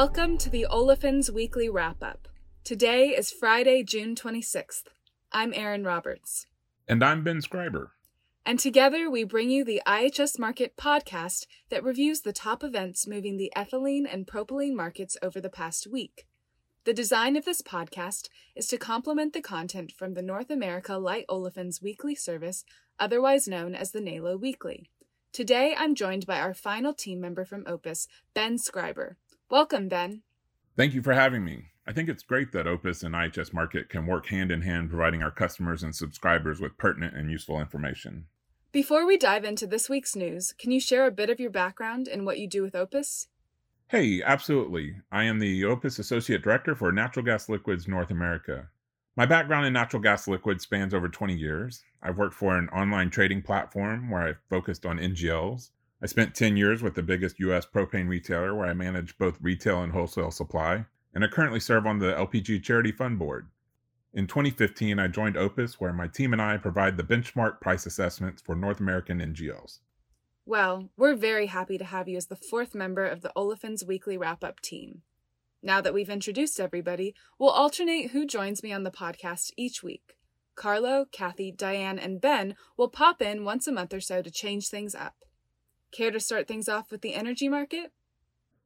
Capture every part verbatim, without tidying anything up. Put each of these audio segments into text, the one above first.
Welcome to the Olefins Weekly Wrap-Up. Today is Friday, June twenty-sixth. I'm Aaron Roberts. And I'm Ben Scriber. And together we bring you the I H S Markit podcast that reviews the top events moving the ethylene and propylene markets over the past week. The design of this podcast is to complement the content from the North America Light Olefins Weekly service, otherwise known as the NALO Weekly. Today I'm joined by our final team member from Opus, Ben Scriber. Welcome, Ben. Thank you for having me. I think it's great that Opus and I H S Markit can work hand in hand, providing our customers and subscribers with pertinent and useful information. Before we dive into this week's news, can you share a bit of your background and what you do with Opus? Hey, absolutely. I am the Opus Associate Director for Natural Gas Liquids North America. My background in natural gas liquids spans over twenty years. I've worked for an online trading platform where I focused on N G Ls. I spent ten years with the biggest U S propane retailer where I manage both retail and wholesale supply, and I currently serve on the L P G Charity Fund Board. In twenty fifteen, I joined Opus, where my team and I provide the benchmark price assessments for North American N G Ls. Well, we're very happy to have you as the fourth member of the Olefins Weekly Wrap-Up team. Now that we've introduced everybody, we'll alternate who joins me on the podcast each week. Carlo, Kathy, Diane, and Ben will pop in once a month or so to change things up. Care to start things off with the energy market?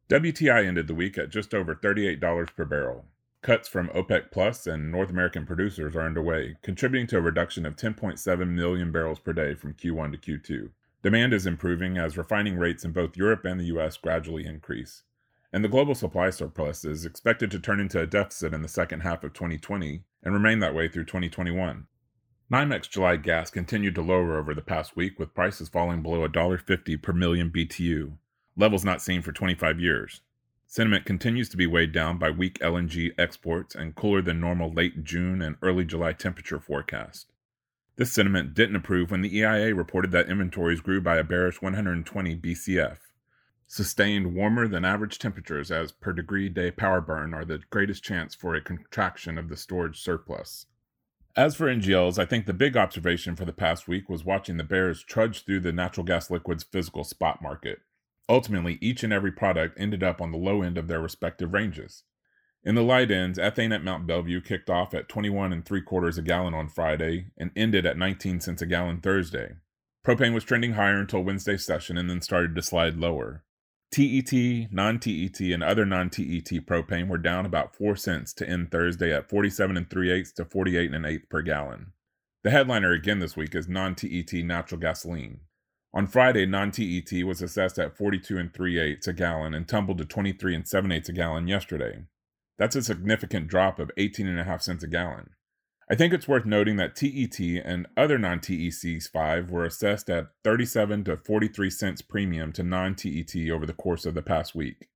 W T I ended the week at just over thirty-eight dollars per barrel. Cuts from OPEC Plus and North American producers are underway, contributing to a reduction of ten point seven million barrels per day from Q one to Q two. Demand is improving as refining rates in both Europe and the U S gradually increase. And the global supply surplus is expected to turn into a deficit in the second half of twenty twenty and remain that way through twenty twenty-one. Nymex July gas continued to lower over the past week, with prices falling below one dollar fifty per million B T U, levels not seen for twenty-five years. Sentiment continues to be weighed down by weak L N G exports and cooler than normal late June and early July temperature forecast. This sentiment didn't improve when the E I A reported that inventories grew by a bearish one hundred twenty B C F. Sustained warmer than average temperatures as per degree day power burn are the greatest chance for a contraction of the storage surplus. As for N G Ls, I think the big observation for the past week was watching the bears trudge through the natural gas liquids physical spot market. Ultimately, each and every product ended up on the low end of their respective ranges. In the light ends, ethane at Mont Belvieu kicked off at twenty-one and three quarters a gallon on Friday and ended at nineteen cents a gallon Thursday. Propane was trending higher until Wednesday's session and then started to slide lower. T E T, non-T E T, and other non-T E T propane were down about four cents to end Thursday at forty-seven and three eighths to forty-eight and an eighth per gallon. The headliner again this week is non-T E T natural gasoline. On Friday, non-T E T was assessed at forty-two and three eighths a gallon and tumbled to twenty-three and seven eighths a gallon yesterday. That's a significant drop of eighteen and a half cents a gallon. I think it's worth noting that T E T and other non-T E T C five were assessed at thirty-seven to forty-three cents premium to non-T E T over the course of the past week.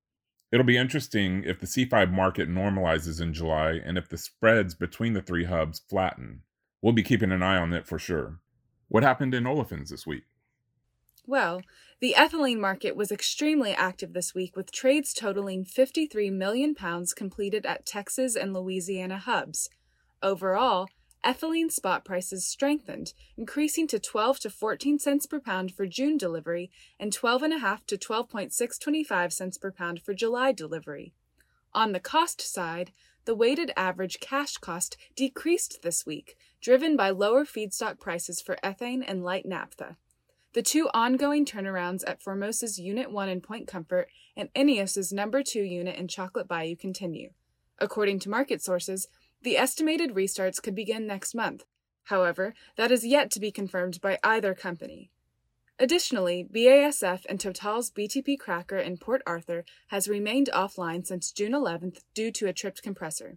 It'll be interesting if the C five market normalizes in July and if the spreads between the three hubs flatten. We'll be keeping an eye on it for sure. What happened in olefins this week? Well, the ethylene market was extremely active this week, with trades totaling fifty-three million pounds completed at Texas and Louisiana hubs. Overall, ethylene spot prices strengthened, increasing to twelve to fourteen cents per pound for June delivery and twelve point five to twelve point six two five cents per pound for July delivery. On the cost side, the weighted average cash cost decreased this week, driven by lower feedstock prices for ethane and light naphtha. The two ongoing turnarounds at Formosa's Unit one in Point Comfort and Ineos' Number two unit in Chocolate Bayou continue. According to market sources, the estimated restarts could begin next month. However, that is yet to be confirmed by either company. Additionally, B A S F and Total's B T P cracker in Port Arthur has remained offline since June eleventh due to a tripped compressor.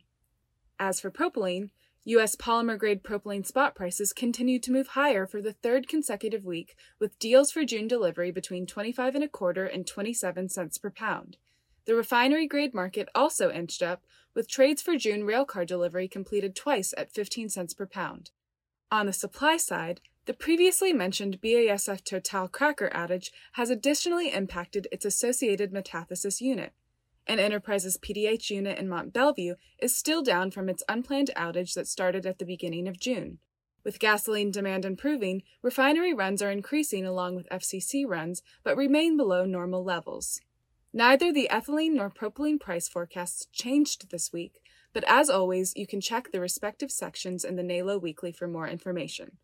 As for propylene, U S polymer-grade propylene spot prices continued to move higher for the third consecutive week, with deals for June delivery between twenty-five and a quarter and twenty-seven cents per pound. The refinery-grade market also inched up, with trades for June railcar delivery completed twice at fifteen cents per pound. On the supply side, the previously mentioned B A S F Total cracker outage has additionally impacted its associated metathesis unit. And Enterprise's P D H unit in Mont Belvieu is still down from its unplanned outage that started at the beginning of June. With gasoline demand improving, refinery runs are increasing along with F C C runs, but remain below normal levels. Neither the ethylene nor propylene price forecasts changed this week, but as always, you can check the respective sections in the NALO Weekly for more information.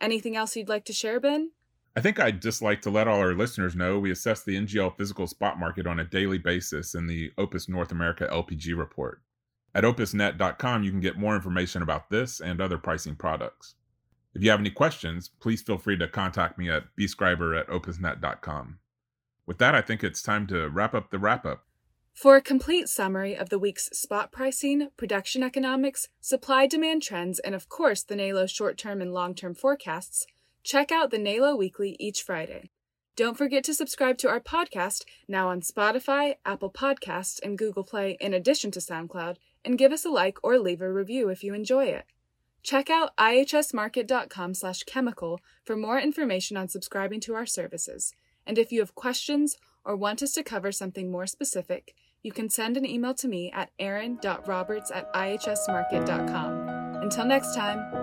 Anything else you'd like to share, Ben? I think I'd just like to let all our listeners know we assess the N G L physical spot market on a daily basis in the Opus North America L P G report. At opus net dot com, you can get more information about this and other pricing products. If you have any questions, please feel free to contact me at b scriber at opusnet dot com. With that, I think it's time to wrap up the wrap-up. For a complete summary of the week's spot pricing, production economics, supply-demand trends, and of course the NALO short-term and long-term forecasts, check out the NALO Weekly each Friday. Don't forget to subscribe to our podcast, now on Spotify, Apple Podcasts, and Google Play, in addition to SoundCloud, and give us a like or leave a review if you enjoy it. Check out i h s markit dot com slash chemical for more information on subscribing to our services. And if you have questions or want us to cover something more specific, you can send an email to me at aaron dot roberts at i h s markit dot com. Until next time.